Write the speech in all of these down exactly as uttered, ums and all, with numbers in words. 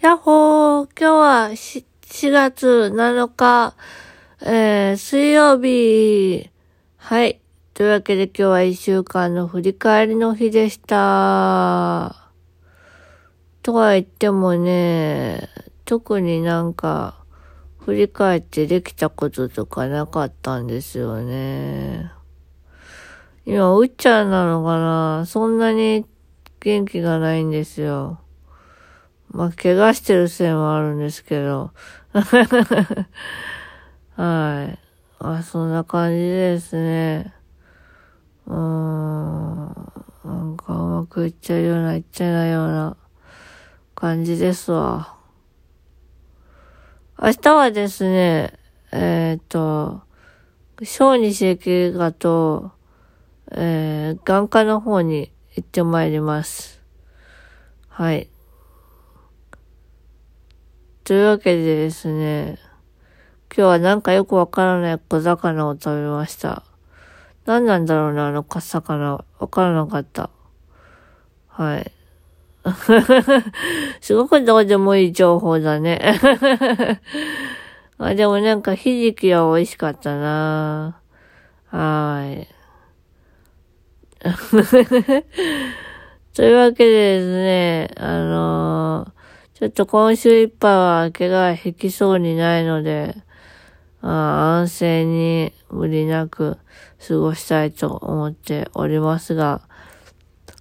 やっほー、今日はしがつなのか、えー、水曜日。はい。というわけで今日はいっしゅうかんの振り返りの日でした。とは言ってもね、特になんか振り返ってできたこととかなかったんですよね。今、うっちゃんなのかな、そんなに元気がないんですよ。まあ、怪我してるせいもあるんですけど。はい。あ、そんな感じですね。うーん。なんかうまくいっちゃうような、いっちゃないような感じですわ。明日はですね、えっと、小児整形外科と、えー、眼科の方に行ってまいります。はい。というわけでですね、今日はなんかよくわからない小魚を食べました。何なんだろうな、あの小魚。わからなかった。はい。すごくどうでもいい情報だね。あ、でもなんかひじきは美味しかったな。はい。というわけでですね、あのー、ちょっと今週いっぱいは怪我引きそうにないので、あ安静に無理なく過ごしたいと思っておりますが、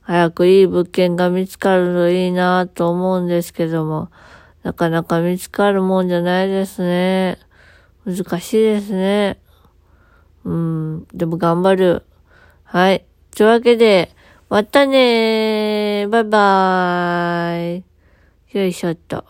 早くいい物件が見つかるといいなぁと思うんですけども、なかなか見つかるもんじゃないですね。難しいですね。うん、でも頑張る。はい。というわけで、またねー。バイバーイ。よいしょっと。